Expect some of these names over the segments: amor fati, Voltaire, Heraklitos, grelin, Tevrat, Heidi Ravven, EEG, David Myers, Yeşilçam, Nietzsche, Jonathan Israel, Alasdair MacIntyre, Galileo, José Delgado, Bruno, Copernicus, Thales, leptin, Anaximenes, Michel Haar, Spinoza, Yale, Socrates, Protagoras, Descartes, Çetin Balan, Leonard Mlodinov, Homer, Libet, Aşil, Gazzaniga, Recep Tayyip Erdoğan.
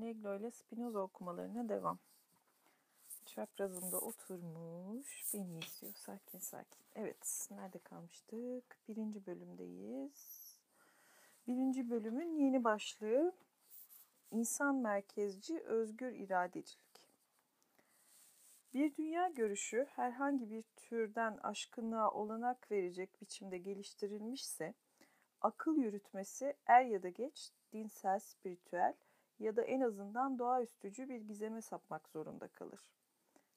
Negro ile Spinoza okumalarına devam. Çaprazımda oturmuş beni istiyor. Sakin sakin. Evet. Nerede kalmıştık? Birinci bölümdeyiz. Birinci bölümün yeni başlığı İnsan merkezci özgür iradecilik. Bir dünya görüşü herhangi bir türden aşkınlığa olanak verecek biçimde geliştirilmişse akıl yürütmesi er ya da geç dinsel, spiritüel ya da en azından doğaüstücü bir gizeme sapmak zorunda kalır.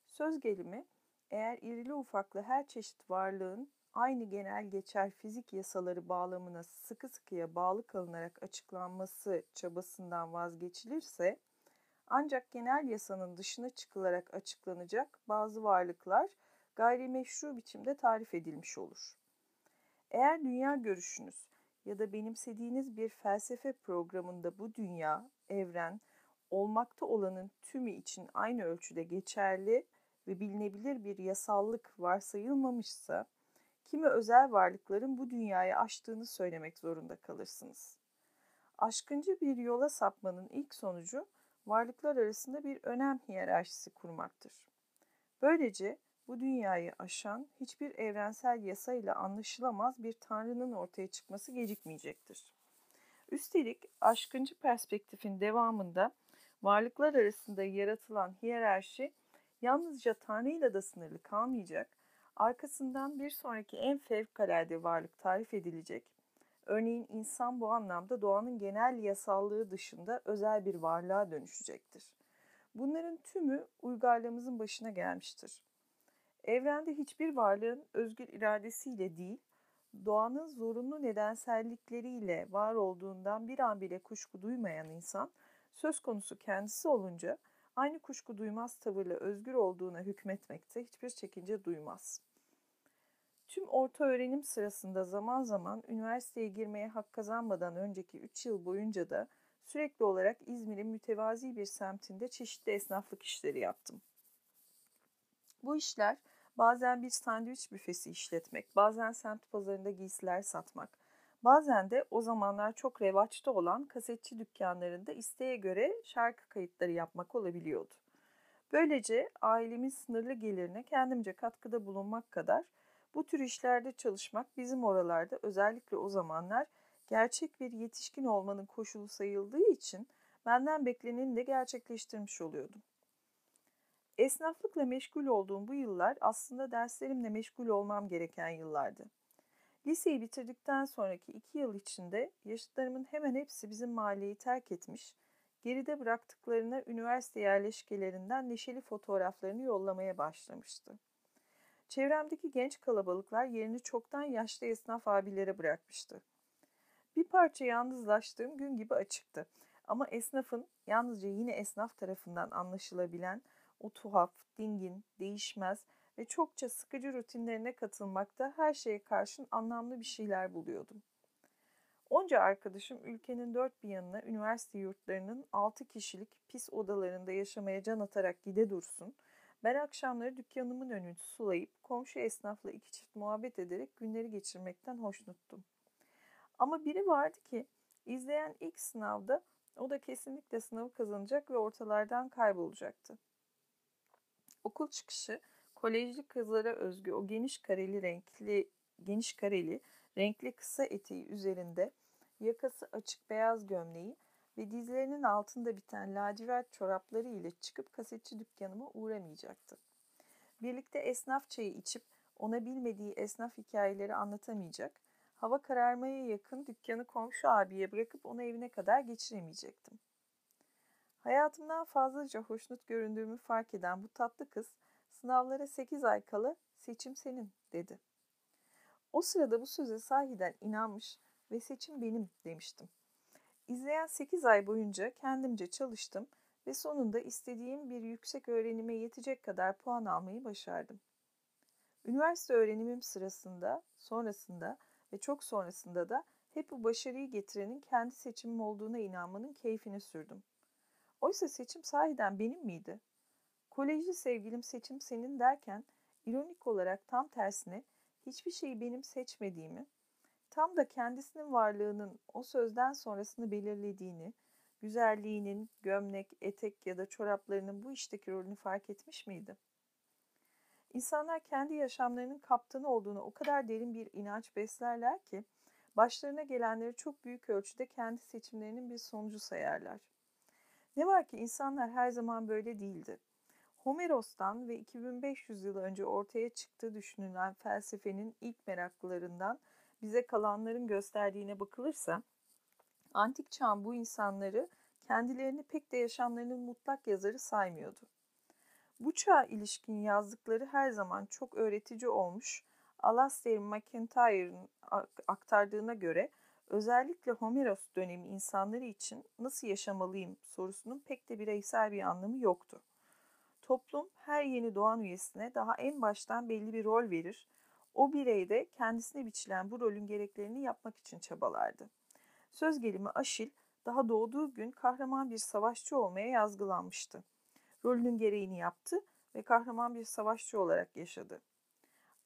Söz gelimi eğer irili ufaklı her çeşit varlığın aynı genel geçer fizik yasaları bağlamına sıkı sıkıya bağlı kalınarak açıklanması çabasından vazgeçilirse, ancak genel yasanın dışına çıkılarak açıklanacak bazı varlıklar gayrimeşru biçimde tarif edilmiş olur. Eğer dünya görüşünüz ya da benimsediğiniz bir felsefe programında bu dünya, evren, olmakta olanın tümü için aynı ölçüde geçerli ve bilinebilir bir yasallık varsayılmamışsa, kimi özel varlıkların bu dünyayı aştığını söylemek zorunda kalırsınız. Aşkıncı bir yola sapmanın ilk sonucu varlıklar arasında bir önem hiyerarşisi kurmaktır. Böylece bu dünyayı aşan hiçbir evrensel yasayla anlaşılamaz bir tanrının ortaya çıkması gecikmeyecektir. Üstelik aşkıncı perspektifin devamında varlıklar arasında yaratılan hiyerarşi yalnızca tanrıyla da sınırlı kalmayacak, arkasından bir sonraki en fevkalade varlık tarif edilecek. Örneğin insan bu anlamda doğanın genel yasallığı dışında özel bir varlığa dönüşecektir. Bunların tümü uygarlığımızın başına gelmiştir. Evrende hiçbir varlığın özgür iradesiyle değil, doğanın zorunlu nedensellikleriyle var olduğundan bir an bile kuşku duymayan insan, söz konusu kendisi olunca aynı kuşku duymaz tavırla özgür olduğuna hükmetmekte hiçbir çekince duymaz. Tüm orta öğrenim sırasında zaman zaman üniversiteye girmeye hak kazanmadan önceki 3 yıl boyunca da sürekli olarak İzmir'in mütevazi bir semtinde çeşitli esnaflık işleri yaptım. Bu işler bazen bir sandviç büfesi işletmek, bazen semt pazarında giysiler satmak, bazen de o zamanlar çok revaçta olan kasetçi dükkanlarında isteğe göre şarkı kayıtları yapmak olabiliyordu. Böylece ailemin sınırlı gelirine kendimce katkıda bulunmak kadar bu tür işlerde çalışmak bizim oralarda özellikle o zamanlar gerçek bir yetişkin olmanın koşulu sayıldığı için benden bekleneni de gerçekleştirmiş oluyordum. Esnaflıkla meşgul olduğum bu yıllar aslında derslerimle meşgul olmam gereken yıllardı. Liseyi bitirdikten sonraki 2 yıl içinde yaşıtlarımın hemen hepsi bizim mahalleyi terk etmiş, geride bıraktıklarına üniversite yerleşkelerinden neşeli fotoğraflarını yollamaya başlamıştı. Çevremdeki genç kalabalıklar yerini çoktan yaşlı esnaf abilere bırakmıştı. Bir parça yalnızlaştığım gün gibi açıktı ama esnafın yalnızca yine esnaf tarafından anlaşılabilen o tuhaf, dingin, değişmez ve çokça sıkıcı rutinlerine katılmakta her şeye karşın anlamlı bir şeyler buluyordum. Onca arkadaşım ülkenin 4 bir yanına üniversite yurtlarının 6 kişilik pis odalarında yaşamaya can atarak gide dursun, ben akşamları dükkanımın önünü sulayıp komşu esnafla 2 çift muhabbet ederek günleri geçirmekten hoşnuttum. Ama biri vardı ki izleyen ilk sınavda o da kesinlikle sınavı kazanacak ve ortalardan kaybolacaktı. Okul çıkışı kolejli kızlara özgü o geniş kareli renkli kısa eteği üzerinde yakası açık beyaz gömleği ve dizlerinin altında biten lacivert çorapları ile çıkıp kasetçi dükkanıma uğramayacaktı. Birlikte esnaf çayı içip ona bilmediği esnaf hikayeleri anlatamayacak, hava kararmaya yakın dükkanı komşu abiye bırakıp onu evine kadar geçiremeyecektim. Hayatımdan fazlaca hoşnut göründüğümü fark eden bu tatlı kız, "Sınavlara 8 ay kala seçim senin," dedi. O sırada bu söze sahiden inanmış ve "seçim benim" demiştim. İzleyen 8 ay boyunca kendimce çalıştım ve sonunda istediğim bir yüksek öğrenime yetecek kadar puan almayı başardım. Üniversite öğrenimim sırasında, sonrasında ve çok sonrasında da hep bu başarıyı getirenin kendi seçimim olduğuna inanmanın keyfini sürdüm. Oysa seçim sahiden benim miydi? Kolejli sevgilim "seçim senin" derken ironik olarak tam tersine hiçbir şeyi benim seçmediğimi, tam da kendisinin varlığının o sözden sonrasını belirlediğini, güzelliğinin, gömlek, etek ya da çoraplarının bu işteki rolünü fark etmiş miydi? İnsanlar kendi yaşamlarının kaptanı olduğunu o kadar derin bir inanç beslerler ki, başlarına gelenleri çok büyük ölçüde kendi seçimlerinin bir sonucu sayarlar. Ne var ki insanlar her zaman böyle değildi. Homeros'tan ve 2500 yıl önce ortaya çıktığı düşünülen felsefenin ilk meraklılarından bize kalanların gösterdiğine bakılırsa, antik çağın bu insanları kendilerini pek de yaşamlarının mutlak yazarı saymıyordu. Bu çağa ilişkin yazdıkları her zaman çok öğretici olmuş. Alasdair MacIntyre'ın aktardığına göre özellikle Homeros dönemi insanları için nasıl yaşamalıyım sorusunun pek de bireysel bir anlamı yoktu. Toplum her yeni doğan üyesine daha en baştan belli bir rol verir, o birey de kendisine biçilen bu rolün gereklerini yapmak için çabalardı. Söz gelimi Aşil daha doğduğu gün kahraman bir savaşçı olmaya yazgılanmıştı. Rolünün gereğini yaptı ve kahraman bir savaşçı olarak yaşadı.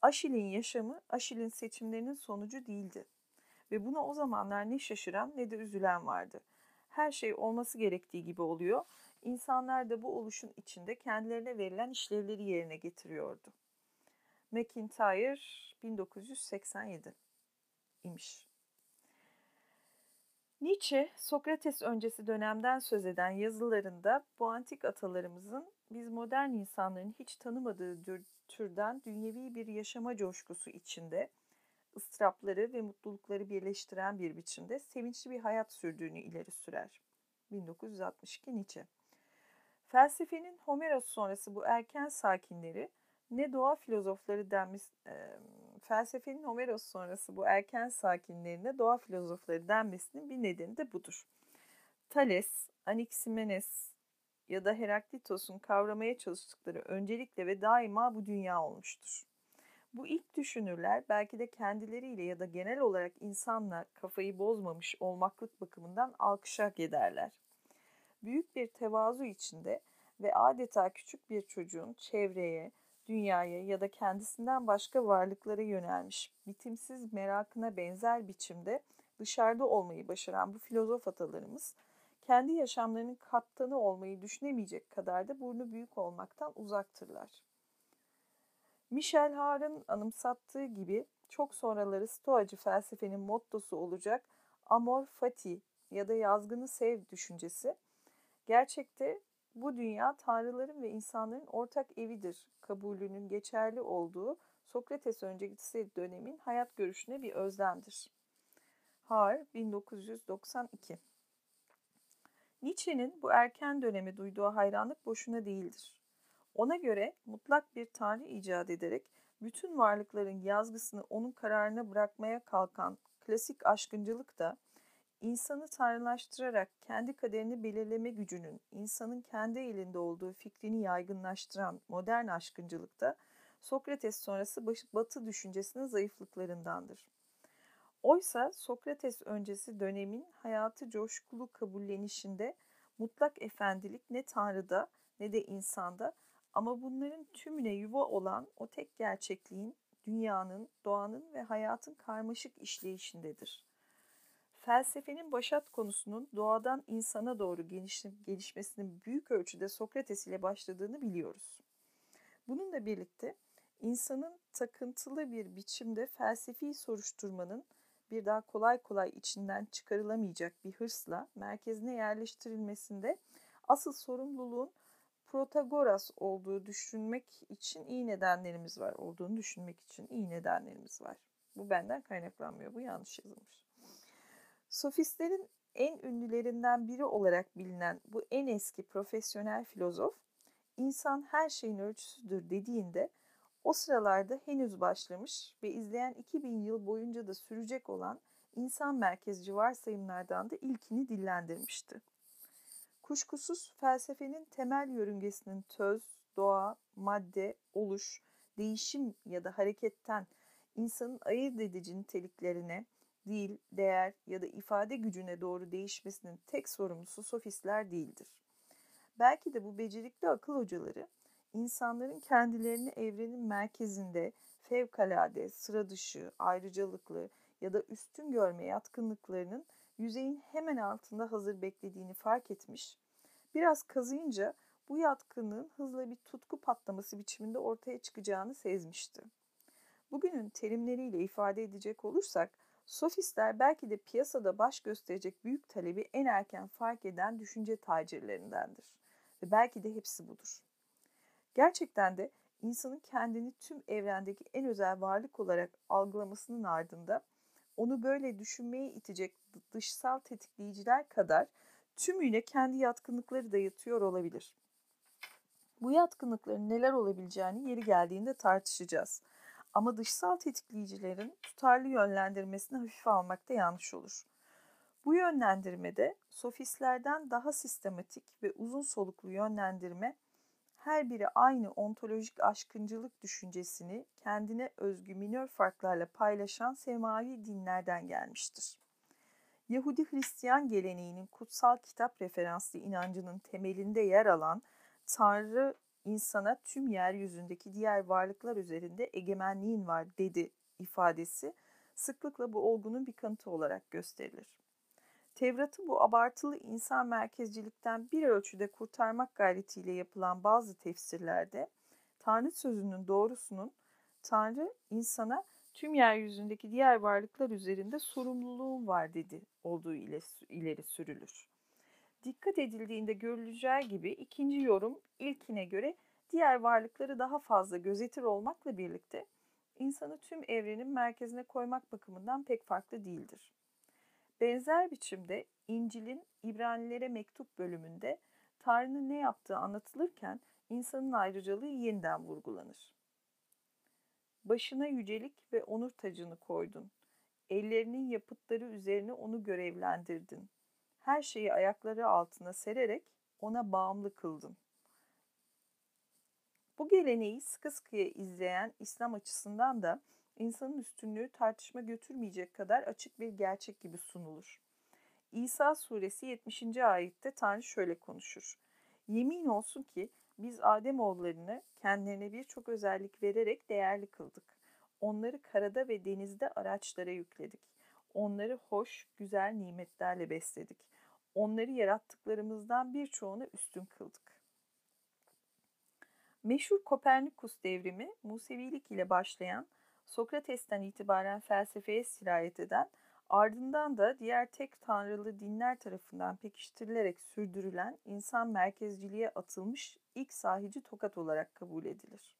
Aşil'in yaşamı Aşil'in seçimlerinin sonucu değildi ve buna o zamanlar ne şaşıran ne de üzülen vardı. Her şey olması gerektiği gibi oluyor, insanlar da bu oluşun içinde kendilerine verilen işlevleri yerine getiriyordu. MacIntyre 1987 imiş. Nietzsche, Sokrates öncesi dönemden söz eden yazılarında bu antik atalarımızın biz modern insanların hiç tanımadığı türden dünyevi bir yaşama coşkusu içinde, ıstırapları ve mutlulukları birleştiren bir biçimde sevinçli bir hayat sürdüğünü ileri sürer. 1962 Nietzsche. Felsefenin Homeros sonrası bu erken sakinleri ne doğa filozofları denmesi... Felsefenin Homeros sonrası bu erken sakinlerine doğa filozofları denmesinin bir nedeni de budur. Thales, Anaximenes ya da Heraklitos'un kavramaya çalıştıkları öncelikle ve daima bu dünya olmuştur. Bu ilk düşünürler belki de kendileriyle ya da genel olarak insanla kafayı bozmamış olmaklık bakımından alkışa giderler. Büyük bir tevazu içinde ve adeta küçük bir çocuğun çevreye, dünyaya ya da kendisinden başka varlıklara yönelmiş, bitimsiz merakına benzer biçimde dışarıda olmayı başaran bu filozof atalarımız, kendi yaşamlarının kattanı olmayı düşünemeyecek kadar da burnu büyük olmaktan uzaktırlar. Michel Haar'ın anımsattığı gibi çok sonraları Stoacı felsefenin mottosu olacak amor fati ya da yazgını sev düşüncesi, gerçekte bu dünya tanrıların ve insanların ortak evidir kabulünün geçerli olduğu Sokrates öncesi dönemin hayat görüşüne bir özlemdir. Haar 1992. Nietzsche'nin bu erken döneme duyduğu hayranlık boşuna değildir. Ona göre mutlak bir tanrı icat ederek bütün varlıkların yazgısını onun kararına bırakmaya kalkan klasik aşkıncılık da, İnsanı tanrılaştırarak kendi kaderini belirleme gücünün insanın kendi elinde olduğu fikrini yaygınlaştıran modern aşkıncılıkta Sokrates sonrası Batı düşüncesinin zayıflıklarındandır. Oysa Sokrates öncesi dönemin hayatı coşkulu kabullenişinde mutlak efendilik ne tanrıda ne de insanda ama bunların tümüne yuva olan o tek gerçekliğin, dünyanın, doğanın ve hayatın karmaşık işleyişindedir. Felsefenin başat konusunun doğadan insana doğru gelişmesinin büyük ölçüde Sokrates ile başladığını biliyoruz. Bununla birlikte insanın takıntılı bir biçimde felsefi soruşturmanın bir daha kolay kolay içinden çıkarılamayacak bir hırsla merkezine yerleştirilmesinde asıl sorumluluğun Protagoras olduğu düşünmek için iyi nedenlerimiz var. Bu benden kaynaklanmıyor, bu yanlış yazılmış. Sofistlerin en ünlülerinden biri olarak bilinen bu en eski profesyonel filozof, insan her şeyin ölçüsüdür dediğinde o sıralarda henüz başlamış ve izleyen 2000 yıl boyunca da sürecek olan insan merkezci varsayımlardan da ilkini dillendirmişti. Kuşkusuz felsefenin temel yörüngesinin töz, doğa, madde, oluş, değişim ya da hareketten insanın ayırt edici niteliklerine, dil, değer ya da ifade gücüne doğru değişmesinin tek sorumlusu sofistler değildir. Belki de bu becerikli akıl hocaları, insanların kendilerini evrenin merkezinde fevkalade, sıra dışı, ayrıcalıklı ya da üstün görme yatkınlıklarının yüzeyin hemen altında hazır beklediğini fark etmiş, biraz kazıyınca bu yatkınlığın hızla bir tutku patlaması biçiminde ortaya çıkacağını sezmişti. Bugünün terimleriyle ifade edecek olursak, sofistler belki de piyasada baş gösterecek büyük talebi en erken fark eden düşünce tacirlerindendir. Ve belki de hepsi budur. Gerçekten de insanın kendini tüm evrendeki en özel varlık olarak algılamasının ardında, onu böyle düşünmeye itecek dışsal tetikleyiciler kadar tümüyle kendi yatkınlıkları da yatıyor olabilir. Bu yatkınlıkların neler olabileceğini yeri geldiğinde tartışacağız. Ama dışsal tetikleyicilerin tutarlı yönlendirmesini hafife almak da yanlış olur. Bu yönlendirmede sofistlerden daha sistematik ve uzun soluklu yönlendirme, her biri aynı ontolojik aşkıncılık düşüncesini kendine özgü minör farklarla paylaşan semavi dinlerden gelmiştir. Yahudi-Hristiyan geleneğinin kutsal kitap referanslı inancının temelinde yer alan Tanrı, insana tüm yeryüzündeki diğer varlıklar üzerinde egemenliğin var dedi ifadesi sıklıkla bu olgunun bir kanıtı olarak gösterilir. Tevrat'ı bu abartılı insan merkezcilikten bir ölçüde kurtarmak gayretiyle yapılan bazı tefsirlerde Tanrı sözünün doğrusunun Tanrı insana tüm yeryüzündeki diğer varlıklar üzerinde sorumluluğum var dedi olduğu ileri sürülür. Dikkat edildiğinde görüleceği gibi ikinci yorum ilkine göre diğer varlıkları daha fazla gözetir olmakla birlikte insanı tüm evrenin merkezine koymak bakımından pek farklı değildir. Benzer biçimde İncil'in İbranilere mektup bölümünde Tanrı'nın ne yaptığı anlatılırken insanın ayrıcalığı yeniden vurgulanır. Başına yücelik ve onur tacını koydun. Ellerinin yapıtları üzerine onu görevlendirdin. Her şeyi ayakları altına sererek ona bağımlı kıldın. Bu geleneği sıkı sıkıya izleyen İslam açısından da insanın üstünlüğü tartışma götürmeyecek kadar açık bir gerçek gibi sunulur. İsa suresi 70. ayette Tanrı şöyle konuşur. Yemin olsun ki biz Ademoğullarını kendilerine birçok özellik vererek değerli kıldık. Onları karada ve denizde araçlara yükledik. Onları hoş, güzel nimetlerle besledik. Onları yarattıklarımızdan birçoğuna üstün kıldık. Meşhur Kopernikus devrimi Musevilik ile başlayan, Sokrates'ten itibaren felsefeye sirayet eden, ardından da diğer tek tanrılı dinler tarafından pekiştirilerek sürdürülen insan merkezciliğe atılmış ilk sahici tokat olarak kabul edilir.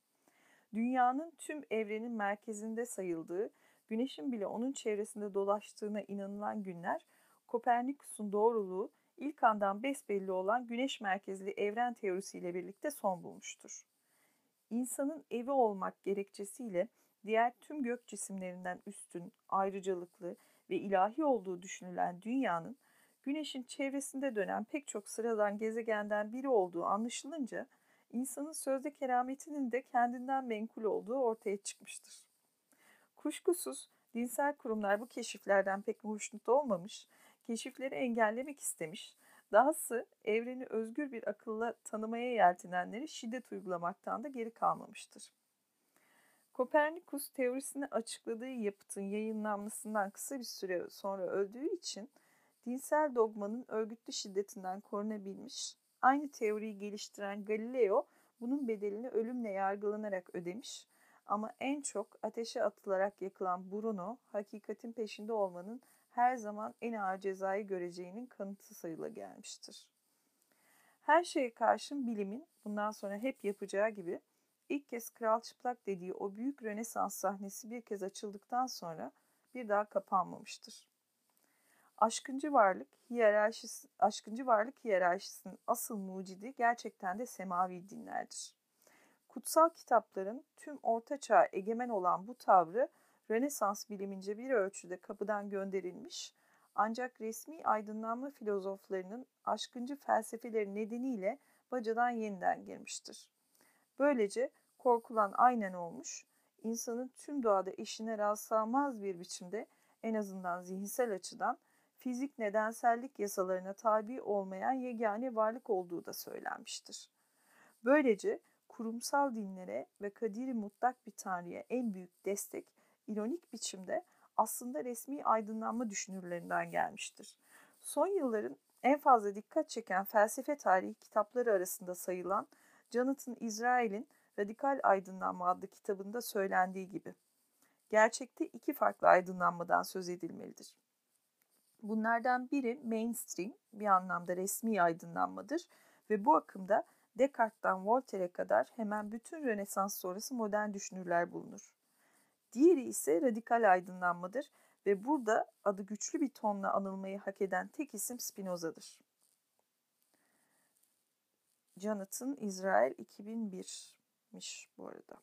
Dünyanın tüm evrenin merkezinde sayıldığı, Güneş'in bile onun çevresinde dolaştığına inanılan günler, Kopernikus'un doğruluğu ilk andan besbelli olan güneş merkezli evren teorisiyle birlikte son bulmuştur. İnsanın evi olmak gerekçesiyle diğer tüm gök cisimlerinden üstün, ayrıcalıklı ve ilahi olduğu düşünülen dünyanın, güneşin çevresinde dönen pek çok sıradan gezegenden biri olduğu anlaşılınca, insanın sözde kerametinin de kendinden menkul olduğu ortaya çıkmıştır. Kuşkusuz dinsel kurumlar bu keşiflerden pek hoşnut olmamış, keşifleri engellemek istemiş, dahası evreni özgür bir akılla tanımaya yeltenenleri şiddet uygulamaktan da geri kalmamıştır. Kopernikus teorisini açıkladığı yapıtın yayınlanmasından kısa bir süre sonra öldüğü için dinsel dogmanın örgütlü şiddetinden korunabilmiş, aynı teoriyi geliştiren Galileo bunun bedelini ölümle yargılanarak ödemiş, ama en çok ateşe atılarak yakılan Bruno, hakikatin peşinde olmanın her zaman en ağır cezayı göreceğinin kanıtı sayıla gelmiştir. Her şeye karşın bilimin, bundan sonra hep yapacağı gibi, ilk kez kral çıplak dediği o büyük Rönesans sahnesi bir kez açıldıktan sonra bir daha kapanmamıştır. Aşkıncı varlık hiyerarşisinin asıl mucidi gerçekten de semavi dinlerdir. Kutsal kitapların tüm ortaçağa egemen olan bu tavrı Rönesans bilimince bir ölçüde kapıdan gönderilmiş, ancak resmi aydınlanma filozoflarının aşkıncı felsefeleri nedeniyle bacadan yeniden girmiştir. Böylece korkulan aynen olmuş, insanın tüm doğada eşine rastlanmaz bir biçimde en azından zihinsel açıdan fizik nedensellik yasalarına tabi olmayan yegane varlık olduğu da söylenmiştir. Böylece kurumsal dinlere ve kadiri mutlak bir tanrıya en büyük destek, ironik biçimde aslında resmi aydınlanma düşünürlerinden gelmiştir. Son yılların en fazla dikkat çeken felsefe tarihi kitapları arasında sayılan Jonathan Israel'in Radikal Aydınlanma adlı kitabında söylendiği gibi, gerçekte iki farklı aydınlanmadan söz edilmelidir. Bunlardan biri mainstream, bir anlamda resmi aydınlanmadır ve bu akımda Descartes'ten Voltaire'e kadar hemen bütün Rönesans sonrası modern düşünürler bulunur. Diğeri ise radikal aydınlanmadır ve burada adı güçlü bir tonla anılmayı hak eden tek isim Spinoza'dır. Jonathan Israel 2001'miş bu arada.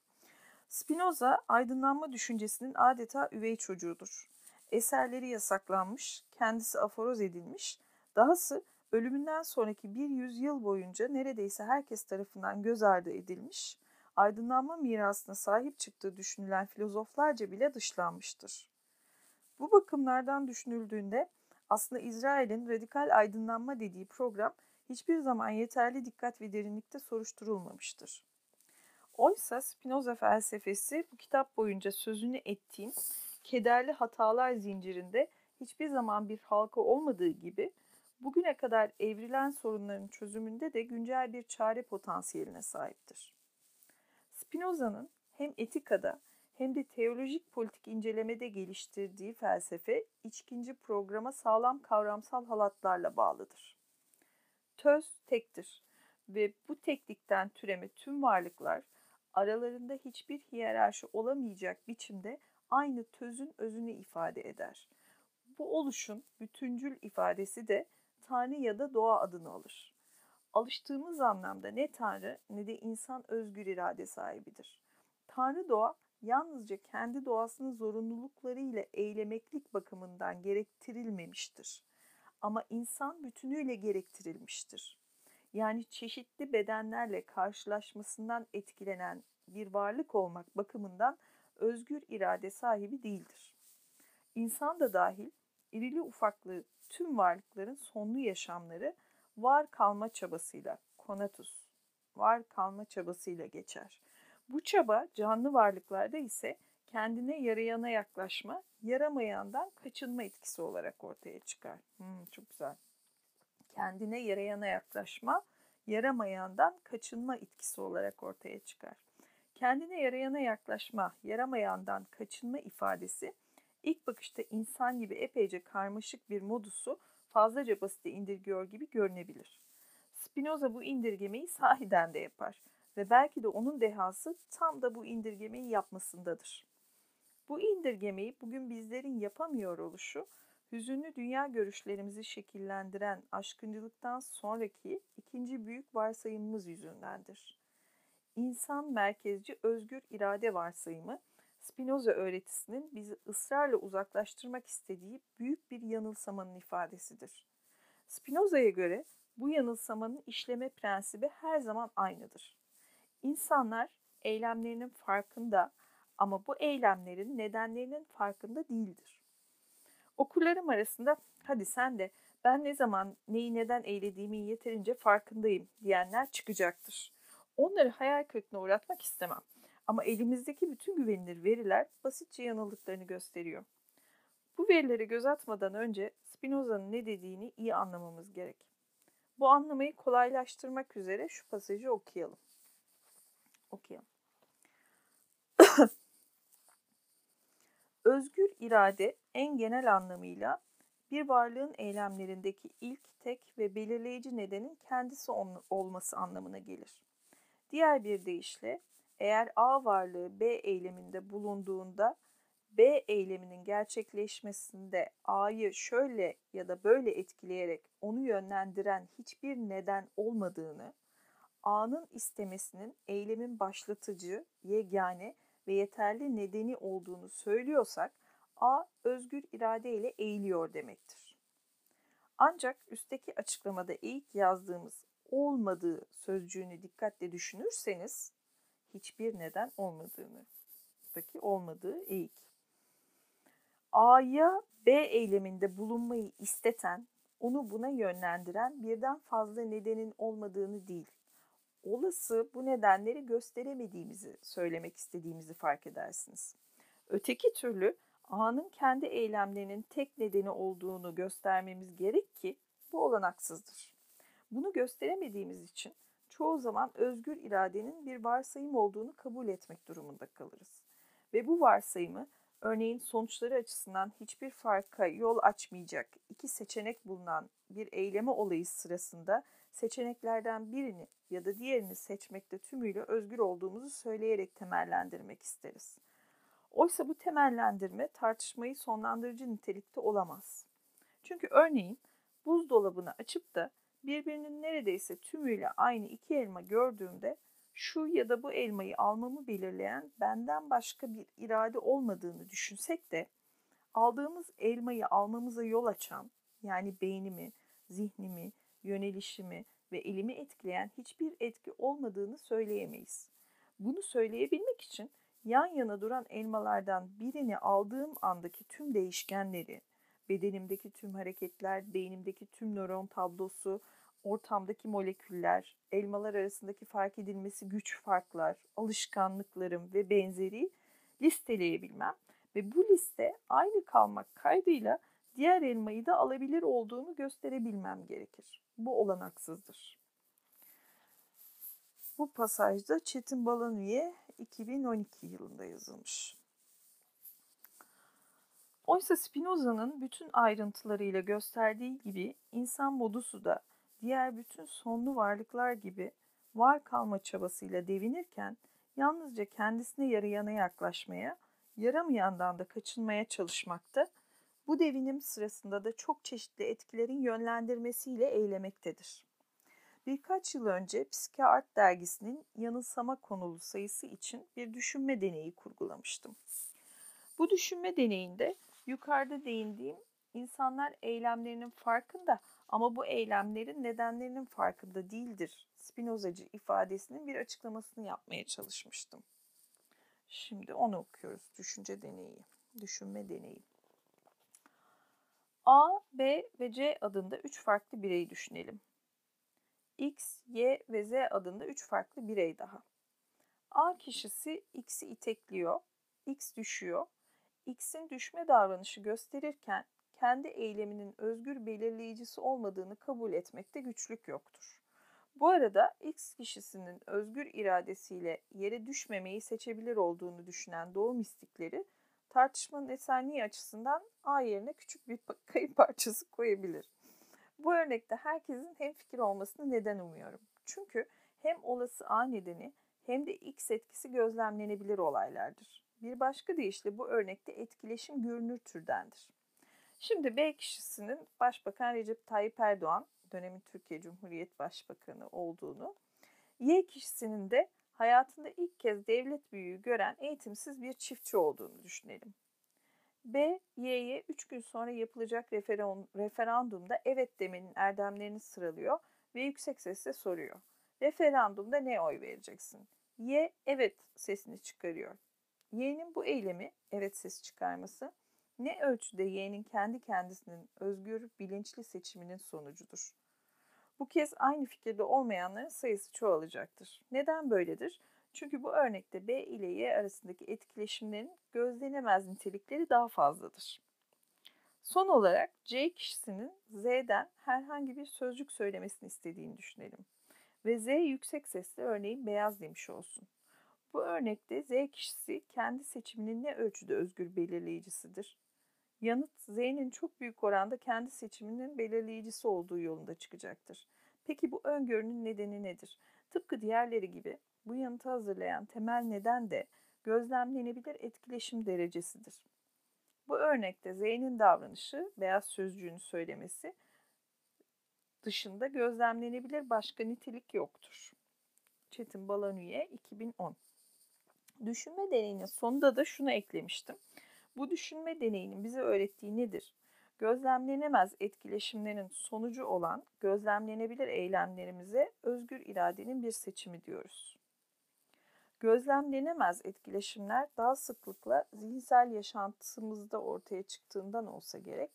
Spinoza aydınlanma düşüncesinin adeta üvey çocuğudur. Eserleri yasaklanmış, kendisi aforoz edilmiş, dahası ölümünden sonraki bir yüzyıl boyunca neredeyse herkes tarafından göz ardı edilmiş, aydınlanma mirasına sahip çıktığı düşünülen filozoflarca bile dışlanmıştır. Bu bakımlardan düşünüldüğünde aslında İsrail'in radikal aydınlanma dediği program hiçbir zaman yeterli dikkat ve derinlikte soruşturulmamıştır. Oysa Spinoza felsefesi bu kitap boyunca sözünü ettiğim kederli hatalar zincirinde hiçbir zaman bir halka olmadığı gibi bugüne kadar evrilen sorunların çözümünde de güncel bir çare potansiyeline sahiptir. Spinoza'nın hem etikada hem de teolojik politik incelemede geliştirdiği felsefe içkinci programa sağlam kavramsal halatlarla bağlıdır. Töz tektir ve bu teklikten türeme tüm varlıklar aralarında hiçbir hiyerarşi olamayacak biçimde aynı tözün özünü ifade eder. Bu oluşun bütüncül ifadesi de Tanrı ya da doğa adını alır. Alıştığımız anlamda ne Tanrı ne de insan özgür irade sahibidir. Tanrı doğa yalnızca kendi doğasının zorunluluklarıyla eylemeklik bakımından gerektirilmemiştir. Ama insan bütünüyle gerektirilmiştir. Yani çeşitli bedenlerle karşılaşmasından etkilenen bir varlık olmak bakımından özgür irade sahibi değildir. İnsan da dahil, irili ufaklı tüm varlıkların sonlu yaşamları var kalma çabasıyla geçer. Bu çaba canlı varlıklarda ise kendine yarayana yaklaşma, yaramayandan kaçınma etkisi olarak ortaya çıkar. Çok güzel. Kendine yarayana yaklaşma, yaramayandan kaçınma etkisi olarak ortaya çıkar. Kendine yarayana yaklaşma, yaramayandan kaçınma ifadesi ilk bakışta insan gibi epeyce karmaşık bir modusu fazlaca basite indirgiyor gibi görünebilir. Spinoza bu indirgemeyi sahiden de yapar ve belki de onun dehası tam da bu indirgemeyi yapmasındadır. Bu indirgemeyi bugün bizlerin yapamıyor oluşu, hüzünlü dünya görüşlerimizi şekillendiren aşkıncılıktan sonraki ikinci büyük varsayımımız yüzündendir. İnsan merkezci özgür irade varsayımı, Spinoza öğretisinin bizi ısrarla uzaklaştırmak istediği büyük bir yanılsamanın ifadesidir. Spinoza'ya göre bu yanılsamanın işleme prensibi her zaman aynıdır. İnsanlar eylemlerinin farkında ama bu eylemlerin nedenlerinin farkında değildir. Okurlarım arasında hadi sen de ben ne zaman neyi neden eylediğimin yeterince farkındayım diyenler çıkacaktır. Onları hayal kırıklığına uğratmak istemem. Ama elimizdeki bütün güvenilir veriler basitçe yanıldıklarını gösteriyor. Bu verilere göz atmadan önce Spinoza'nın ne dediğini iyi anlamamız gerek. Bu anlamayı kolaylaştırmak üzere şu pasajı okuyalım. Özgür irade en genel anlamıyla bir varlığın eylemlerindeki ilk, tek ve belirleyici nedenin kendisi olması anlamına gelir. Diğer bir deyişle, eğer A varlığı B eyleminde bulunduğunda B eyleminin gerçekleşmesinde A'yı şöyle ya da böyle etkileyerek onu yönlendiren hiçbir neden olmadığını, A'nın istemesinin eylemin başlatıcı, yegane ve yeterli nedeni olduğunu söylüyorsak A özgür iradeyle eğiliyor demektir. Ancak üstteki açıklamada ilk yazdığımız olmadığı sözcüğünü dikkatle düşünürseniz, hiçbir neden olmadığı eğik. A'ya B eyleminde bulunmayı isteten, onu buna yönlendiren birden fazla nedenin olmadığını değil, olası bu nedenleri gösteremediğimizi söylemek istediğimizi fark edersiniz. Öteki türlü anın kendi eylemlerinin tek nedeni olduğunu göstermemiz gerek ki bu olanaksızdır. Bunu gösteremediğimiz için çoğu zaman özgür iradenin bir varsayım olduğunu kabul etmek durumunda kalırız. Ve bu varsayımı örneğin sonuçları açısından hiçbir farka yol açmayacak iki seçenek bulunan bir eyleme olayı sırasında seçeneklerden birini ya da diğerini seçmekte tümüyle özgür olduğumuzu söyleyerek temellendirmek isteriz. Oysa bu temellendirme tartışmayı sonlandırıcı nitelikte olamaz. Çünkü örneğin buzdolabını açıp da birbirinin neredeyse tümüyle aynı iki elma gördüğümde şu ya da bu elmayı almamı belirleyen benden başka bir irade olmadığını düşünsek de aldığımız elmayı almamıza yol açan, yani beynimi, zihnimi, yönelişimi ve elimi etkileyen hiçbir etki olmadığını söyleyemeyiz. Bunu söyleyebilmek için yan yana duran elmalardan birini aldığım andaki tüm değişkenleri, bedenimdeki tüm hareketler, beynimdeki tüm nöron tablosu, ortamdaki moleküller, elmalar arasındaki fark edilmesi güç farklar, alışkanlıklarım ve benzeri listeleyebilmem ve bu liste aynı kalmak kaydıyla diğer elmayı da alabilir olduğumu gösterebilmem gerekir. Bu olanaksızdır. Bu pasajda Çetin Balan'ın 2012 yılında yazılmış. Oysa Spinoza'nın bütün ayrıntılarıyla gösterdiği gibi insan modusu da diğer bütün sonlu varlıklar gibi var kalma çabasıyla devinirken yalnızca kendisine yarayana yaklaşmaya, yaramayandan da kaçınmaya çalışmakta, bu devinim sırasında da çok çeşitli etkilerin yönlendirmesiyle eylemektedir. Birkaç yıl önce Psikiyatri dergisinin yanılsama konulu sayısı için bir düşünme deneyi kurgulamıştım. Bu düşünme deneyinde yukarıda değindiğim insanlar eylemlerinin farkında ama bu eylemlerin nedenlerinin farkında değildir Spinozacı ifadesinin bir açıklamasını yapmaya çalışmıştım. Şimdi onu okuyoruz. Düşünme deneyi. A, B ve C adında 3 farklı bireyi düşünelim. X, Y ve Z adında 3 farklı birey daha. A kişisi X'i itekliyor, X düşüyor. X'in düşme davranışı gösterirken kendi eyleminin özgür belirleyicisi olmadığını kabul etmekte güçlük yoktur. Bu arada X kişisinin özgür iradesiyle yere düşmemeyi seçebilir olduğunu düşünen doğu mistikleri tartışmanın esenliği açısından A yerine küçük bir kayıp parçası koyabilir. Bu örnekte herkesin hemfikir olmasını neden umuyorum. Çünkü hem olası A nedeni hem de X etkisi gözlemlenebilir olaylardır. Bir başka deyişle bu örnekte etkileşim görünür türdendir. Şimdi B kişisinin Başbakan Recep Tayyip Erdoğan, dönemin Türkiye Cumhuriyeti Başbakanı olduğunu, Y kişisinin de hayatında ilk kez devlet büyüğü gören eğitimsiz bir çiftçi olduğunu düşünelim. B, Y'ye 3 gün sonra yapılacak referandumda evet demenin erdemlerini sıralıyor ve yüksek sesle soruyor. Referandumda ne oy vereceksin? Y, evet sesini çıkarıyor. Y'nin bu eylemi, evet sesi çıkarması, ne ölçüde Y'nin kendi kendisinin özgür, bilinçli seçiminin sonucudur? Bu kez aynı fikirde olmayanların sayısı çoğalacaktır. Neden böyledir? Çünkü bu örnekte B ile Y arasındaki etkileşimlerin gözlenemez nitelikleri daha fazladır. Son olarak C kişisinin Z'den herhangi bir sözcük söylemesini istediğini düşünelim. Ve Z yüksek sesle örneğin beyaz demiş olsun. Bu örnekte Z kişisi kendi seçiminin ne ölçüde özgür belirleyicisidir? Yanıt Z'nin çok büyük oranda kendi seçiminin belirleyicisi olduğu yolunda çıkacaktır. Peki bu öngörünün nedeni nedir? Tıpkı diğerleri gibi bu yanıtı hazırlayan temel neden de gözlemlenebilir etkileşim derecesidir. Bu örnekte Z'nin davranışı, beyaz sözcüğünü söylemesi dışında gözlemlenebilir başka nitelik yoktur. Çetin Balan 2010. Düşünme deneyinin sonunda da şunu eklemiştim. Bu düşünme deneyinin bize öğrettiği nedir? Gözlemlenemez etkileşimlerin sonucu olan gözlemlenebilir eylemlerimize özgür iradenin bir seçimi diyoruz. Gözlemlenemez etkileşimler daha sıklıkla zihinsel yaşantımızda ortaya çıktığından olsa gerek,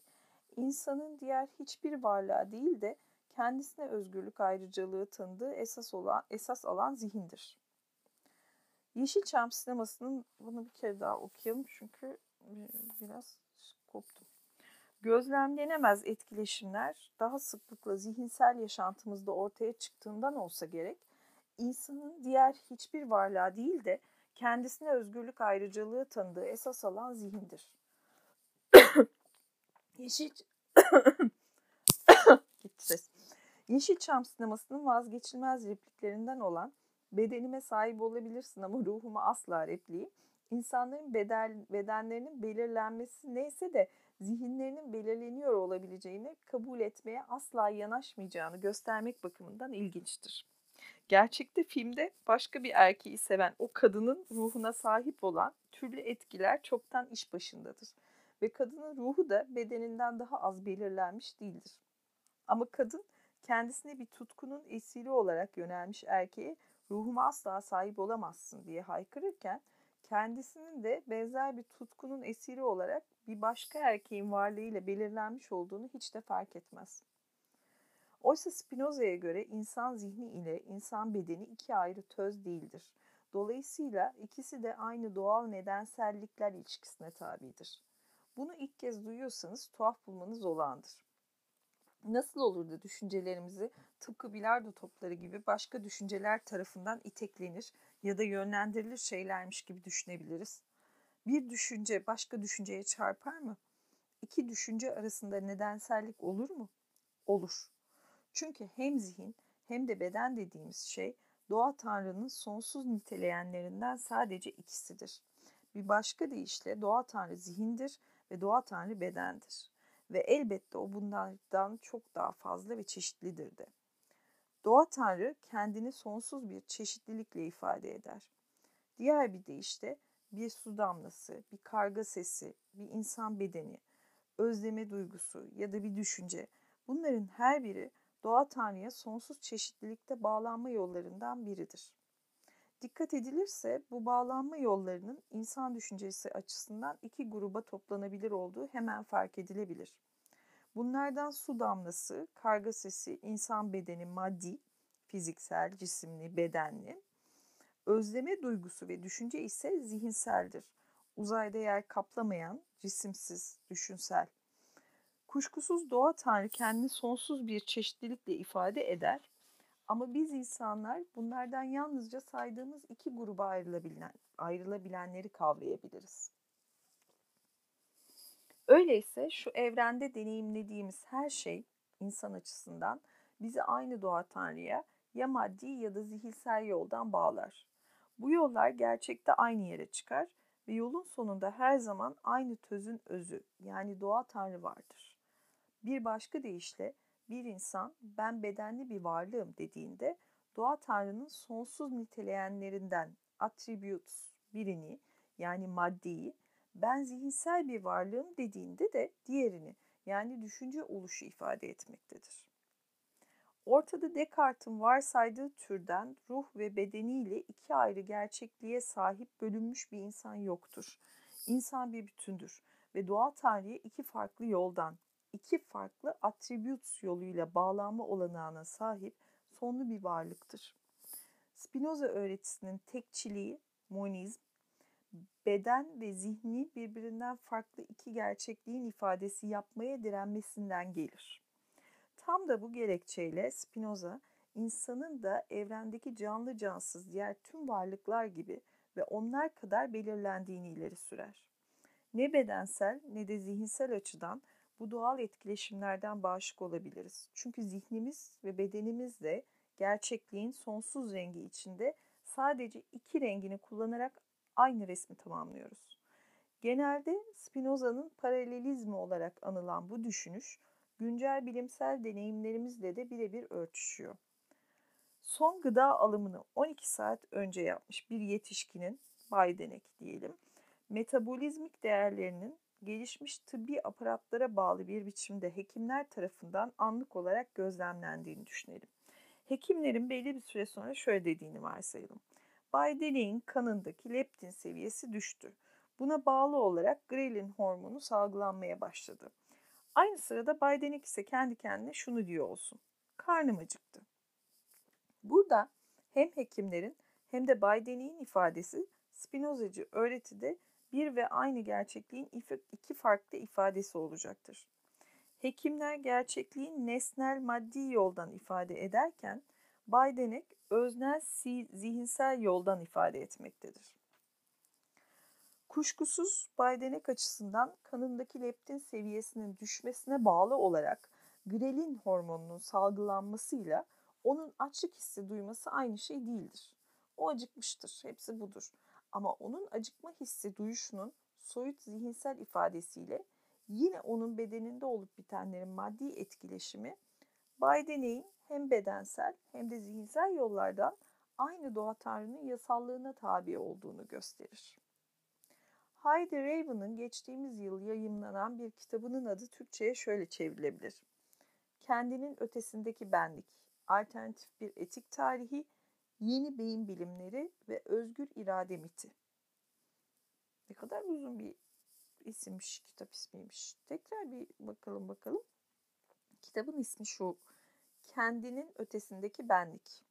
insanın diğer hiçbir varlığa değil de kendisine özgürlük ayrıcalığı tanıdığı esas alan zihindir. Yeşilçam sinemasının, bunu bir kere daha okuyalım çünkü biraz koptum. Gözlemlenemez etkileşimler daha sıklıkla zihinsel yaşantımızda ortaya çıktığından olsa gerek, insanın diğer hiçbir varlığa değil de kendisine özgürlük ayrıcalığı tanıdığı esas alan zihindir. Yeşilçam sinemasının vazgeçilmez repliklerinden olan "Bedenime sahip olabilirsin ama ruhuma asla" repliği, insanların bedenlerinin belirlenmesi neyse de zihinlerinin belirleniyor olabileceğini kabul etmeye asla yanaşmayacağını göstermek bakımından ilginçtir. Gerçekte filmde başka bir erkeği seven o kadının ruhuna sahip olan türlü etkiler çoktan iş başındadır ve kadının ruhu da bedeninden daha az belirlenmiş değildir. Ama kadın kendisine bir tutkunun esiri olarak yönelmiş erkeğe "ruhuma asla sahip olamazsın" diye haykırırken, kendisinin de benzer bir tutkunun esiri olarak bir başka erkeğin varlığıyla belirlenmiş olduğunu hiç de fark etmez. Oysa Spinoza'ya göre insan zihni ile insan bedeni iki ayrı töz değildir. Dolayısıyla ikisi de aynı doğal nedensellikler ilişkisine tabidir. Bunu ilk kez duyuyorsanız tuhaf bulmanız olağandır. Nasıl olur da düşüncelerimizi tıpkı bilardo topları gibi başka düşünceler tarafından iteklenir ya da yönlendirilir şeylermiş gibi düşünebiliriz? Bir düşünce başka düşünceye çarpar mı? İki düşünce arasında nedensellik olur mu? Olur. Çünkü hem zihin hem de beden dediğimiz şey doğa tanrının sonsuz niteleyenlerinden sadece ikisidir. Bir başka deyişle doğa tanrı zihindir ve doğa tanrı bedendir. Ve elbette o bunlardan çok daha fazla ve çeşitlidir de. Doğa tanrı kendini sonsuz bir çeşitlilikle ifade eder. Diğer bir deyişle bir su damlası, bir karga sesi, bir insan bedeni, özleme duygusu ya da bir düşünce, bunların her biri doğa tanrıya sonsuz çeşitlilikte bağlanma yollarından biridir. Dikkat edilirse bu bağlanma yollarının insan düşüncesi açısından iki gruba toplanabilir olduğu hemen fark edilebilir. Bunlardan su damlası, karga sesi, insan bedeni maddi, fiziksel, cisimli, bedenli, özleme duygusu ve düşünce ise zihinseldir. Uzayda yer kaplamayan, cisimsiz, düşünsel. Kuşkusuz doğa tanrı kendini sonsuz bir çeşitlilikle ifade eder. Ama biz insanlar bunlardan yalnızca saydığımız iki gruba ayrılabilenleri kavrayabiliriz. Öyleyse şu evrende deneyimlediğimiz her şey insan açısından bizi aynı doğa tanrıya ya maddi ya da zihinsel yoldan bağlar. Bu yollar gerçekte aynı yere çıkar ve yolun sonunda her zaman aynı tözün özü, yani doğa tanrı vardır. Bir başka deyişle, bir insan "ben bedenli bir varlığım" dediğinde doğa tanrının sonsuz niteleyenlerinden attributes birini, yani maddeyi, "ben zihinsel bir varlığım" dediğinde de diğerini, yani düşünce oluşu ifade etmektedir. Ortada Descartes'in varsaydığı türden ruh ve bedeniyle iki ayrı gerçekliğe sahip bölünmüş bir insan yoktur. İnsan bir bütündür ve doğa tanrıya iki farklı yoldan, iki farklı attributes yoluyla bağlanma olanağına sahip sonlu bir varlıktır. Spinoza öğretisinin tekçiliği, monizm, beden ve zihni birbirinden farklı iki gerçekliğin ifadesi yapmaya direnmesinden gelir. Tam da bu gerekçeyle Spinoza, insanın da evrendeki canlı cansız diğer tüm varlıklar gibi ve onlar kadar belirlendiğini ileri sürer. Ne bedensel ne de zihinsel açıdan bu doğal etkileşimlerden bağışık olabiliriz. Çünkü zihnimiz ve bedenimiz de gerçekliğin sonsuz rengi içinde sadece iki rengini kullanarak aynı resmi tamamlıyoruz. Genelde Spinoza'nın paralelizmi olarak anılan bu düşünüş, güncel bilimsel deneyimlerimizle de birebir örtüşüyor. Son gıda alımını 12 saat önce yapmış bir yetişkinin, baydenek diyelim, metabolizmik değerlerinin gelişmiş tıbbi aparatlara bağlı bir biçimde hekimler tarafından anlık olarak gözlemlendiğini düşünelim. Hekimlerin belli bir süre sonra şöyle dediğini varsayalım: "Bay Deney'in kanındaki leptin seviyesi düştü. Buna bağlı olarak grelin hormonu salgılanmaya başladı." Aynı sırada Bay Denek ise kendi kendine şunu diyor olsun: "Karnım acıktı." Burada hem hekimlerin hem de Bay Deney'in ifadesi Spinozacı öğretide bir ve aynı gerçekliğin iki farklı ifadesi olacaktır. Hekimler gerçekliği nesnel maddi yoldan ifade ederken, Baydenek öznel zihinsel yoldan ifade etmektedir. Kuşkusuz Baydenek açısından kanındaki leptin seviyesinin düşmesine bağlı olarak grelin hormonunun salgılanmasıyla onun açlık hissi duyması aynı şey değildir. O acıkmıştır, hepsi budur. Ama onun acıkma hissi duyuşunun soyut zihinsel ifadesiyle yine onun bedeninde olup bitenlerin maddi etkileşimi Baydenek'in hem bedensel hem de zihinsel yollardan aynı doğa tanrının yasallığına tabi olduğunu gösterir. Heidi Ravven'ın geçtiğimiz yıl yayımlanan bir kitabının adı Türkçe'ye şöyle çevrilebilir. Kendinin ötesindeki benlik, alternatif bir etik tarihi, yeni beyin bilimleri ve özgür irade miti. Ne kadar uzun bir isimmiş, kitap ismiymiş. Tekrar bir bakalım. Kitabın ismi şu: Kendinin ötesindeki benlik,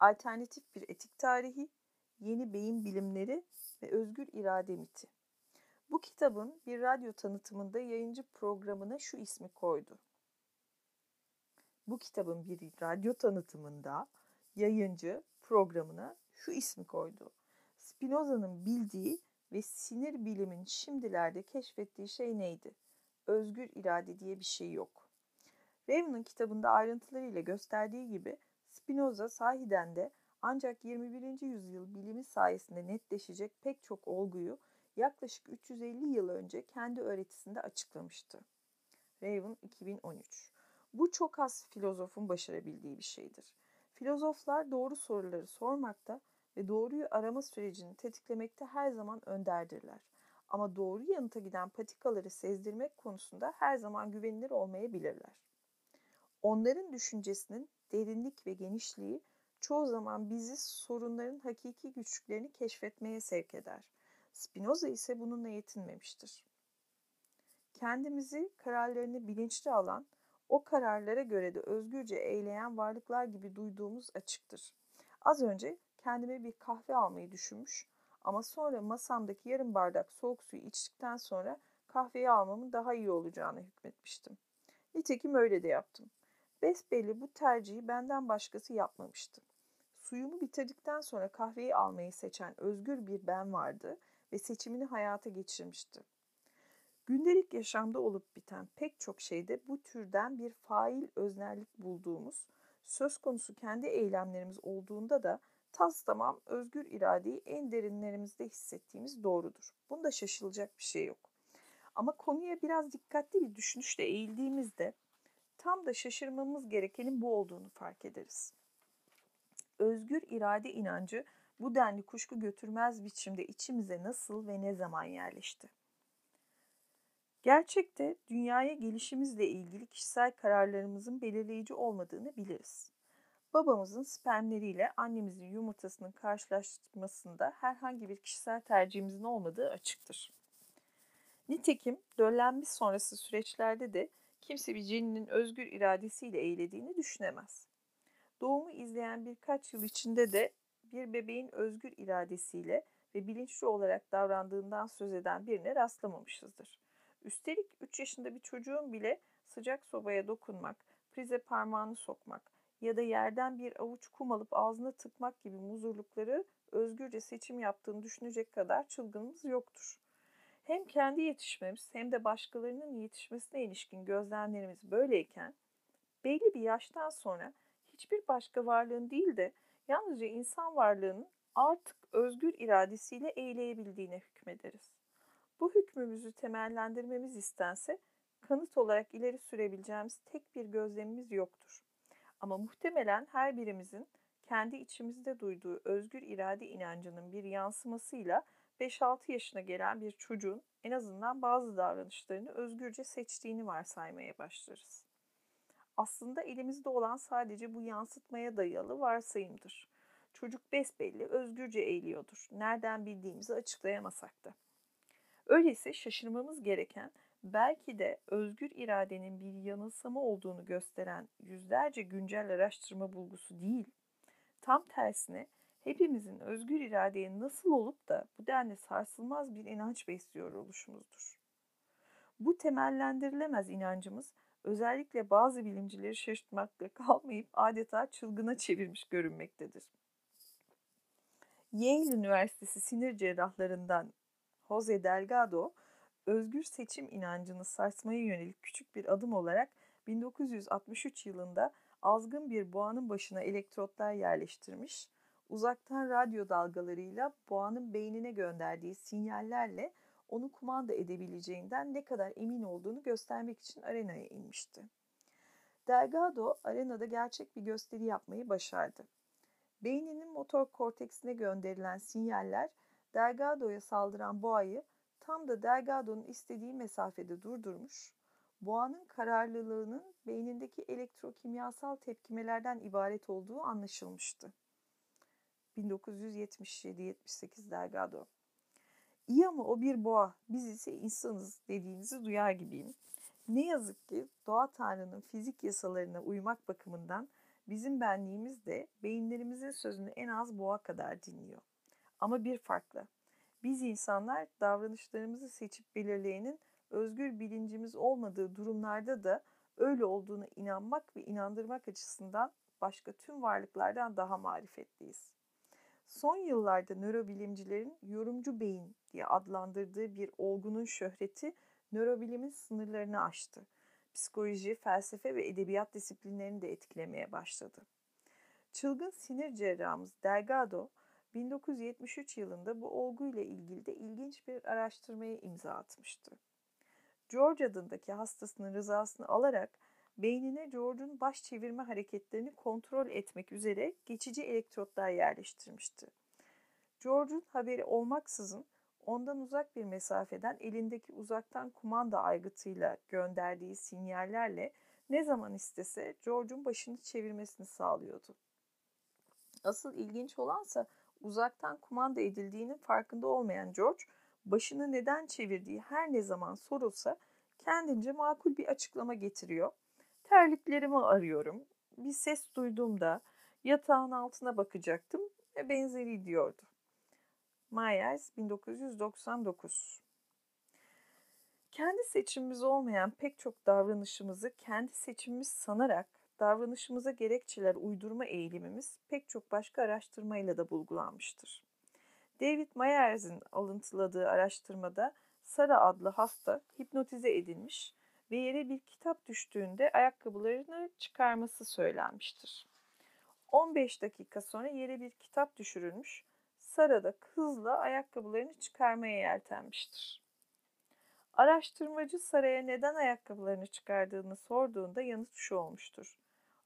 alternatif bir etik tarihi, yeni beyin bilimleri ve özgür irade miti. Bu kitabın bir radyo tanıtımında yayıncı programına şu ismi koydu. Spinoza'nın bildiği ve sinir bilimin şimdilerde keşfettiği şey neydi? Özgür irade diye bir şey yok. Ravven'ın kitabında ayrıntılarıyla gösterdiği gibi Spinoza sahiden de ancak 21. yüzyıl bilimi sayesinde netleşecek pek çok olguyu yaklaşık 350 yıl önce kendi öğretisinde açıklamıştı. Ravven 2013. Bu çok az filozofun başarabildiği bir şeydir. Filozoflar doğru soruları sormakta ve doğruyu arama sürecini tetiklemekte her zaman önderdirler. Ama doğru yanıta giden patikaları sezdirmek konusunda her zaman güvenilir olmayabilirler. Onların düşüncesinin derinlik ve genişliği çoğu zaman bizi sorunların hakiki güçlüklerini keşfetmeye sevk eder. Spinoza ise bununla yetinmemiştir. Kendimizi kararlarını bilinçli alan, o kararlara göre de özgürce eyleyen varlıklar gibi duyduğumuz açıktır. Az önce kendime bir kahve almayı düşünmüş ama sonra masamdaki yarım bardak soğuk suyu içtikten sonra kahveyi almamın daha iyi olacağına hükmetmiştim. Nitekim öyle de yaptım. Besbelli bu tercihi benden başkası yapmamıştı. Suyumu bitirdikten sonra kahveyi almayı seçen özgür bir ben vardı ve seçimini hayata geçirmişti. Gündelik yaşamda olup biten pek çok şeyde bu türden bir fail öznerlik bulduğumuz, söz konusu kendi eylemlerimiz olduğunda da tasdamam özgür iradeyi en derinlerimizde hissettiğimiz doğrudur. Bunda şaşılacak bir şey yok. Ama konuya biraz dikkatli bir düşünüşle eğildiğimizde tam da şaşırmamız gerekenin bu olduğunu fark ederiz. Özgür irade inancı bu denli kuşku götürmez biçimde içimize nasıl ve ne zaman yerleşti? Gerçekte dünyaya gelişimizle ilgili kişisel kararlarımızın belirleyici olmadığını biliriz. Babamızın spermleriyle annemizin yumurtasının karşılaştırmasında herhangi bir kişisel tercihimizin olmadığı açıktır. Nitekim döllenmiş sonrası süreçlerde de kimse bir cinnin özgür iradesiyle eylediğini düşünemez. Doğumu izleyen birkaç yıl içinde de bir bebeğin özgür iradesiyle ve bilinçli olarak davrandığından söz eden birine rastlamamışızdır. Üstelik 3 yaşında bir çocuğun bile sıcak sobaya dokunmak, prize parmağını sokmak ya da yerden bir avuç kum alıp ağzına tıkmak gibi muzurlukları özgürce seçim yaptığını düşünecek kadar çılgınımız yoktur. Hem kendi yetişmemiz hem de başkalarının yetişmesine ilişkin gözlemlerimiz böyleyken, belli bir yaştan sonra hiçbir başka varlığın değil de yalnızca insan varlığının artık özgür iradesiyle eyleyebildiğine hükmederiz. Bu hükmümüzü temellendirmemiz istense, kanıt olarak ileri sürebileceğimiz tek bir gözlemimiz yoktur. Ama muhtemelen her birimizin kendi içimizde duyduğu özgür irade inancının bir yansımasıyla 5-6 yaşına gelen bir çocuğun en azından bazı davranışlarını özgürce seçtiğini varsaymaya başlarız. Aslında elimizde olan sadece bu yansıtmaya dayalı varsayımdır. Çocuk besbelli özgürce eğiliyordur, nereden bildiğimizi açıklayamasak da. Öyleyse şaşırmamız gereken, belki de özgür iradenin bir yanılsama olduğunu gösteren yüzlerce güncel araştırma bulgusu değil, tam tersine hepimizin özgür iradeye nasıl olup da bu denli sarsılmaz bir inanç besliyor oluşumuzdur. Bu temellendirilemez inancımız özellikle bazı bilimcileri şaşırtmakla kalmayıp adeta çılgına çevirmiş görünmektedir. Yale Üniversitesi sinir cerrahlarından José Delgado, özgür seçim inancını sarsmaya yönelik küçük bir adım olarak 1963 yılında azgın bir boğanın başına elektrotlar yerleştirmiş, uzaktan radyo dalgalarıyla boğanın beynine gönderdiği sinyallerle onu kumanda edebileceğinden ne kadar emin olduğunu göstermek için arenaya inmişti. Delgado, arenada gerçek bir gösteri yapmayı başardı. Beyninin motor korteksine gönderilen sinyaller, Delgado'ya saldıran boğayı tam da Delgado'nun istediği mesafede durdurmuş, boğanın kararlılığının beynindeki elektrokimyasal tepkimelerden ibaret olduğu anlaşılmıştı. 1977-78 Delgado. İyi ama o bir boğa, biz ise insanız dediğinizi duyar gibiyim. Ne yazık ki doğa tanrının fizik yasalarına uymak bakımından bizim benliğimiz de beyinlerimizin sözünü en az boğa kadar dinliyor. Ama bir farkla, biz insanlar davranışlarımızı seçip belirleyenin özgür bilincimiz olmadığı durumlarda da öyle olduğuna inanmak ve inandırmak açısından başka tüm varlıklardan daha marifetliyiz. Son yıllarda nörobilimcilerin yorumcu beyin diye adlandırdığı bir olgunun şöhreti nörobilimin sınırlarını aştı. Psikoloji, felsefe ve edebiyat disiplinlerini de etkilemeye başladı. Çılgın sinir cerrahımız Delgado, 1973 yılında bu olguyla ilgili de ilginç bir araştırmaya imza atmıştı. George adındaki hastasının rızasını alarak beynine George'un baş çevirme hareketlerini kontrol etmek üzere geçici elektrotlar yerleştirmişti. George'un haberi olmaksızın ondan uzak bir mesafeden elindeki uzaktan kumanda aygıtıyla gönderdiği sinyallerle ne zaman istese George'un başını çevirmesini sağlıyordu. Asıl ilginç olansa uzaktan kumanda edildiğinin farkında olmayan George, başını neden çevirdiği her ne zaman sorulsa kendince makul bir açıklama getiriyor. Terliklerimi arıyorum, bir ses duyduğumda yatağın altına bakacaktım ve benzeri diyordu. Myers 1999. Kendi seçimimiz olmayan pek çok davranışımızı kendi seçimimiz sanarak davranışımıza gerekçeler uydurma eğilimimiz pek çok başka araştırmayla da bulgulanmıştır. David Myers'in alıntıladığı araştırmada Sara adlı hasta hipnotize edilmiş ve yere bir kitap düştüğünde ayakkabılarını çıkarması söylenmiştir. 15 dakika sonra yere bir kitap düşürülmüş, Sara da hızla ayakkabılarını çıkarmaya yeltenmiştir. Araştırmacı Sara'ya neden ayakkabılarını çıkardığını sorduğunda yanıt şu olmuştur: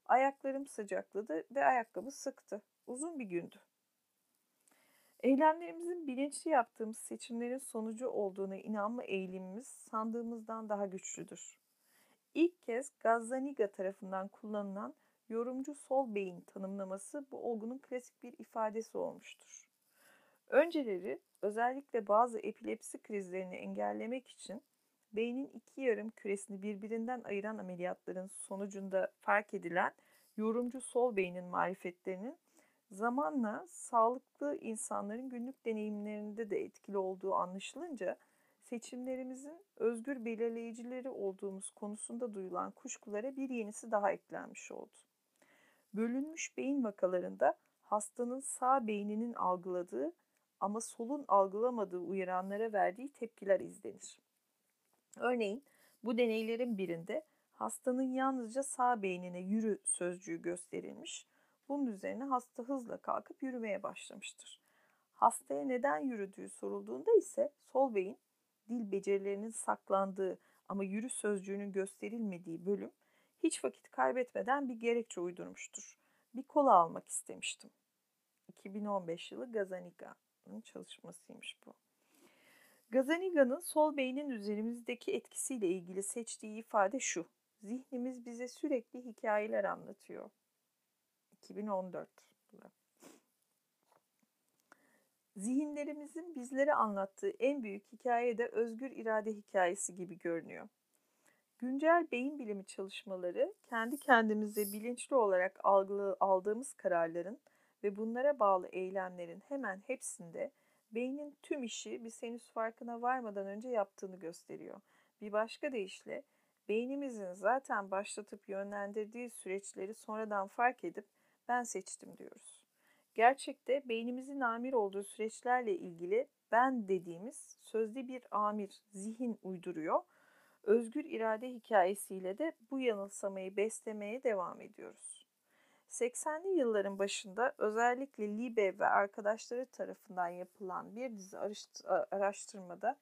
ayaklarım sıcakladı ve ayakkabı sıktı. Uzun bir gündü. Eylemlerimizin bilinçli yaptığımız seçimlerin sonucu olduğuna inanma eğilimimiz sandığımızdan daha güçlüdür. İlk kez Gazzaniga tarafından kullanılan yorumcu sol beyin tanımlaması bu olgunun klasik bir ifadesi olmuştur. Önceleri özellikle bazı epilepsi krizlerini engellemek için beynin iki yarım küresini birbirinden ayıran ameliyatların sonucunda fark edilen yorumcu sol beynin marifetlerinin zamanla sağlıklı insanların günlük deneyimlerinde de etkili olduğu anlaşılınca seçimlerimizin özgür belirleyicileri olduğumuz konusunda duyulan kuşkulara bir yenisi daha eklenmiş oldu. Bölünmüş beyin vakalarında hastanın sağ beyninin algıladığı ama solun algılamadığı uyaranlara verdiği tepkiler izlenir. Örneğin bu deneylerin birinde hastanın yalnızca sağ beynine yürü sözcüğü gösterilmiş, bunun üzerine hasta hızla kalkıp yürümeye başlamıştır. Hastaya neden yürüdüğü sorulduğunda ise sol beyin, dil becerilerinin saklandığı ama yürü sözcüğünün gösterilmediği bölüm, hiç vakit kaybetmeden bir gerekçe uydurmuştur. Bir kola almak istemiştim. 2015 yılı Gazzaniga'nın çalışmasıymış bu. Gazzaniga'nın sol beynin üzerimizdeki etkisiyle ilgili seçtiği ifade şu: zihnimiz bize sürekli hikayeler anlatıyor. 2014. Zihinlerimizin bizlere anlattığı en büyük hikaye de özgür irade hikayesi gibi görünüyor. Güncel beyin bilimi çalışmaları kendi kendimize bilinçli olarak aldığımız kararların ve bunlara bağlı eylemlerin hemen hepsinde beynin tüm işi biz henüz farkına varmadan önce yaptığını gösteriyor. Bir başka deyişle beynimizin zaten başlatıp yönlendirdiği süreçleri sonradan fark edip ben seçtim diyoruz. Gerçekte beynimizin amir olduğu süreçlerle ilgili ben dediğimiz sözlü bir amir zihin uyduruyor. Özgür irade hikayesiyle de bu yanılsamayı beslemeye devam ediyoruz. 80'li yılların başında özellikle Libet ve arkadaşları tarafından yapılan bir dizi araştırmada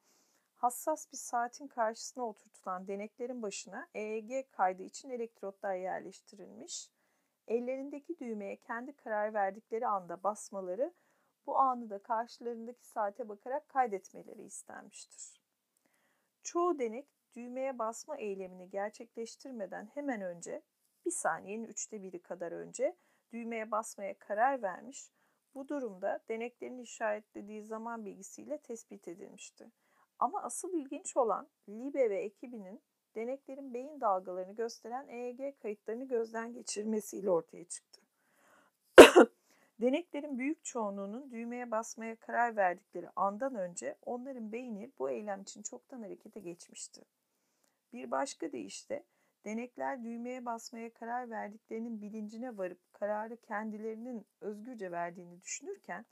hassas bir saatin karşısına oturtulan deneklerin başına EEG kaydı için elektrotlar yerleştirilmiş. Ellerindeki düğmeye kendi karar verdikleri anda basmaları, bu anı da karşılarındaki saate bakarak kaydetmeleri istenmiştir. Çoğu denek düğmeye basma eylemini gerçekleştirmeden hemen önce, bir saniyenin 1/3 kadar önce düğmeye basmaya karar vermiş, bu durumda deneklerin işaretlediği zaman bilgisiyle tespit edilmişti. Ama asıl ilginç olan Libet ve ekibinin deneklerin beyin dalgalarını gösteren EEG kayıtlarını gözden geçirmesiyle ortaya çıktı. Deneklerin büyük çoğunluğunun düğmeye basmaya karar verdikleri andan önce onların beyni bu eylem için çoktan harekete geçmişti. Bir başka deyişle denekler düğmeye basmaya karar verdiklerinin bilincine varıp kararı kendilerinin özgürce verdiğini düşünürken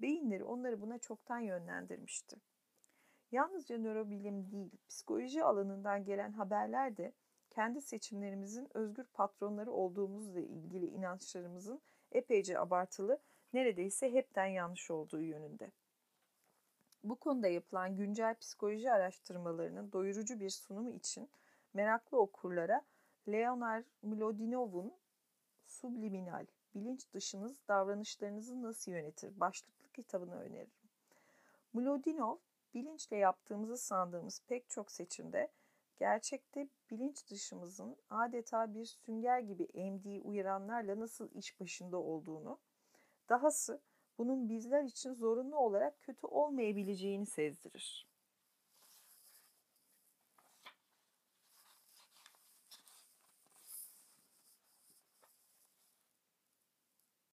beyinleri onları buna çoktan yönlendirmişti. Yalnızca nörobilim değil, psikoloji alanından gelen haberler de kendi seçimlerimizin özgür patronları olduğumuzla ilgili inançlarımızın epeyce abartılı, neredeyse hepten yanlış olduğu yönünde. Bu konuda yapılan güncel psikoloji araştırmalarının doyurucu bir sunumu için meraklı okurlara Leonard Mlodinov'un Subliminal, Bilinç Dışınız Davranışlarınızı Nasıl Yönetir başlıklı kitabını öneririm. Mlodinov, bilinçle yaptığımızı sandığımız pek çok seçimde gerçekte bilinç dışımızın adeta bir sünger gibi emdiği uyaranlarla nasıl iş başında olduğunu, dahası bunun bizler için zorunlu olarak kötü olmayabileceğini sezdirir.